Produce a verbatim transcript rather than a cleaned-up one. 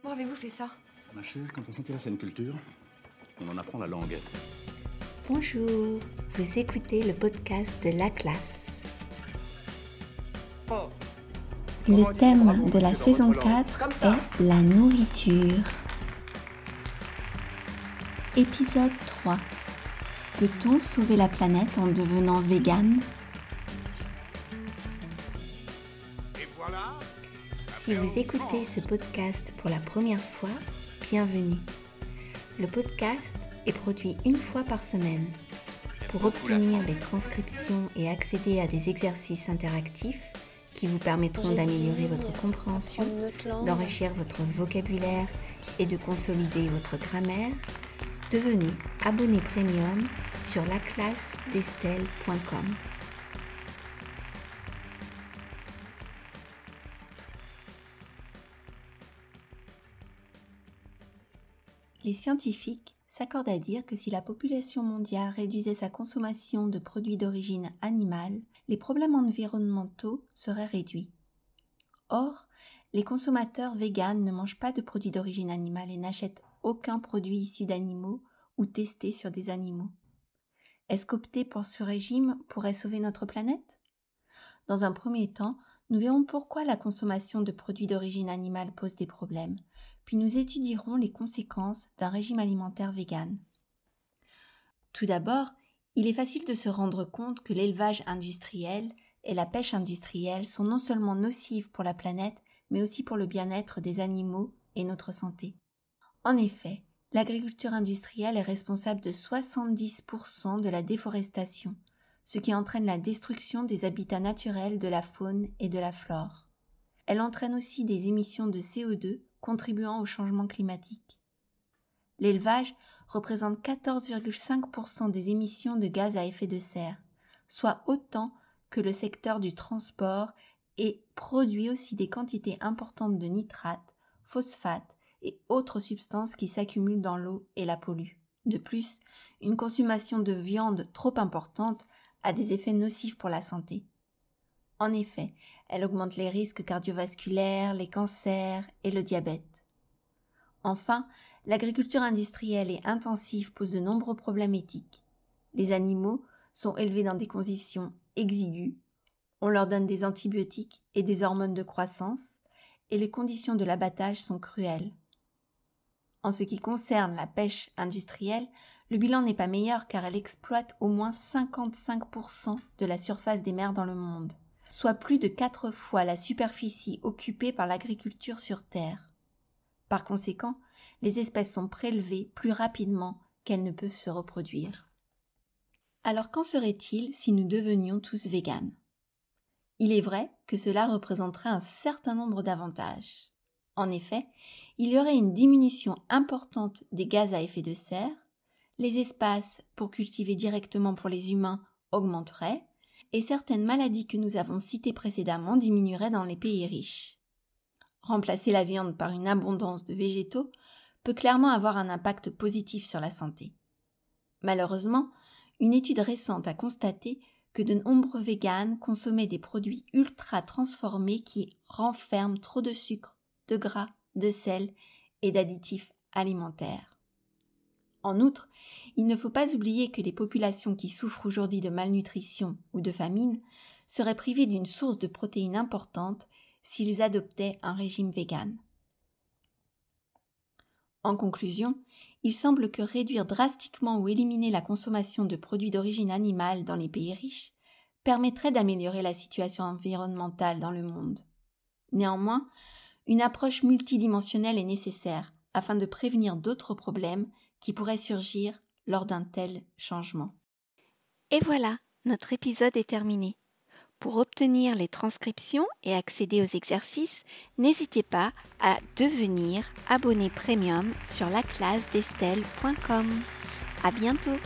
Comment avez-vous fait ça? Ma chère, quand on s'intéresse à une culture, on en apprend la langue. Bonjour, vous écoutez le podcast de La Classe. Oh. Le thème de la saison quatre est la nourriture. Épisode trois. Peut-on sauver la planète en devenant végane? Si vous écoutez ce podcast pour la première fois, bienvenue. Le podcast est produit une fois par semaine. Pour obtenir les transcriptions et accéder à des exercices interactifs qui vous permettront d'améliorer votre compréhension, d'enrichir votre vocabulaire et de consolider votre grammaire, devenez abonné Premium sur la classe d'estelle point com. Les scientifiques s'accordent à dire que si la population mondiale réduisait sa consommation de produits d'origine animale, les problèmes environnementaux seraient réduits. Or, les consommateurs véganes ne mangent pas de produits d'origine animale et n'achètent aucun produit issu d'animaux ou testé sur des animaux. Est-ce qu'opter pour ce régime pourrait sauver notre planète? Dans un premier temps, nous verrons pourquoi la consommation de produits d'origine animale pose des problèmes, puis nous étudierons les conséquences d'un régime alimentaire végane. Tout d'abord, il est facile de se rendre compte que l'élevage industriel et la pêche industrielle sont non seulement nocives pour la planète, mais aussi pour le bien-être des animaux et notre santé. En effet, l'agriculture industrielle est responsable de soixante-dix pour cent de la déforestation, ce qui entraîne la destruction des habitats naturels de la faune et de la flore. Elle entraîne aussi des émissions de C O deux contribuant au changement climatique. L'élevage représente quatorze virgule cinq pour cent des émissions de gaz à effet de serre, soit autant que le secteur du transport et produit aussi des quantités importantes de nitrates, phosphates et autres substances qui s'accumulent dans l'eau et la polluent. De plus, une consommation de viande trop importante a des effets nocifs pour la santé. En effet, elle augmente les risques cardiovasculaires, les cancers et le diabète. Enfin, l'agriculture industrielle et intensive pose de nombreux problèmes éthiques. Les animaux sont élevés dans des conditions exiguës, on leur donne des antibiotiques et des hormones de croissance, et les conditions de l'abattage sont cruelles. En ce qui concerne la pêche industrielle, le bilan n'est pas meilleur car elle exploite au moins cinquante-cinq pour cent de la surface des mers dans le monde, soit plus de quatre fois la superficie occupée par l'agriculture sur Terre. Par conséquent, les espèces sont prélevées plus rapidement qu'elles ne peuvent se reproduire. Alors qu'en serait-il si nous devenions tous véganes? Il est vrai que cela représenterait un certain nombre d'avantages. En effet, il y aurait une diminution importante des gaz à effet de serre, les espaces pour cultiver directement pour les humains augmenteraient et certaines maladies que nous avons citées précédemment diminueraient dans les pays riches. Remplacer la viande par une abondance de végétaux peut clairement avoir un impact positif sur la santé. Malheureusement, une étude récente a constaté que de nombreux véganes consommaient des produits ultra transformés qui renferment trop de sucre, de gras, de sel et d'additifs alimentaires. En outre, il ne faut pas oublier que les populations qui souffrent aujourd'hui de malnutrition ou de famine seraient privées d'une source de protéines importante s'ils adoptaient un régime végane. En conclusion, il semble que réduire drastiquement ou éliminer la consommation de produits d'origine animale dans les pays riches permettrait d'améliorer la situation environnementale dans le monde. Néanmoins, une approche multidimensionnelle est nécessaire afin de prévenir d'autres problèmes qui pourrait surgir lors d'un tel changement. Et voilà, notre épisode est terminé. Pour obtenir les transcriptions et accéder aux exercices, n'hésitez pas à devenir abonné Premium sur la classe d'estelle point com. À bientôt!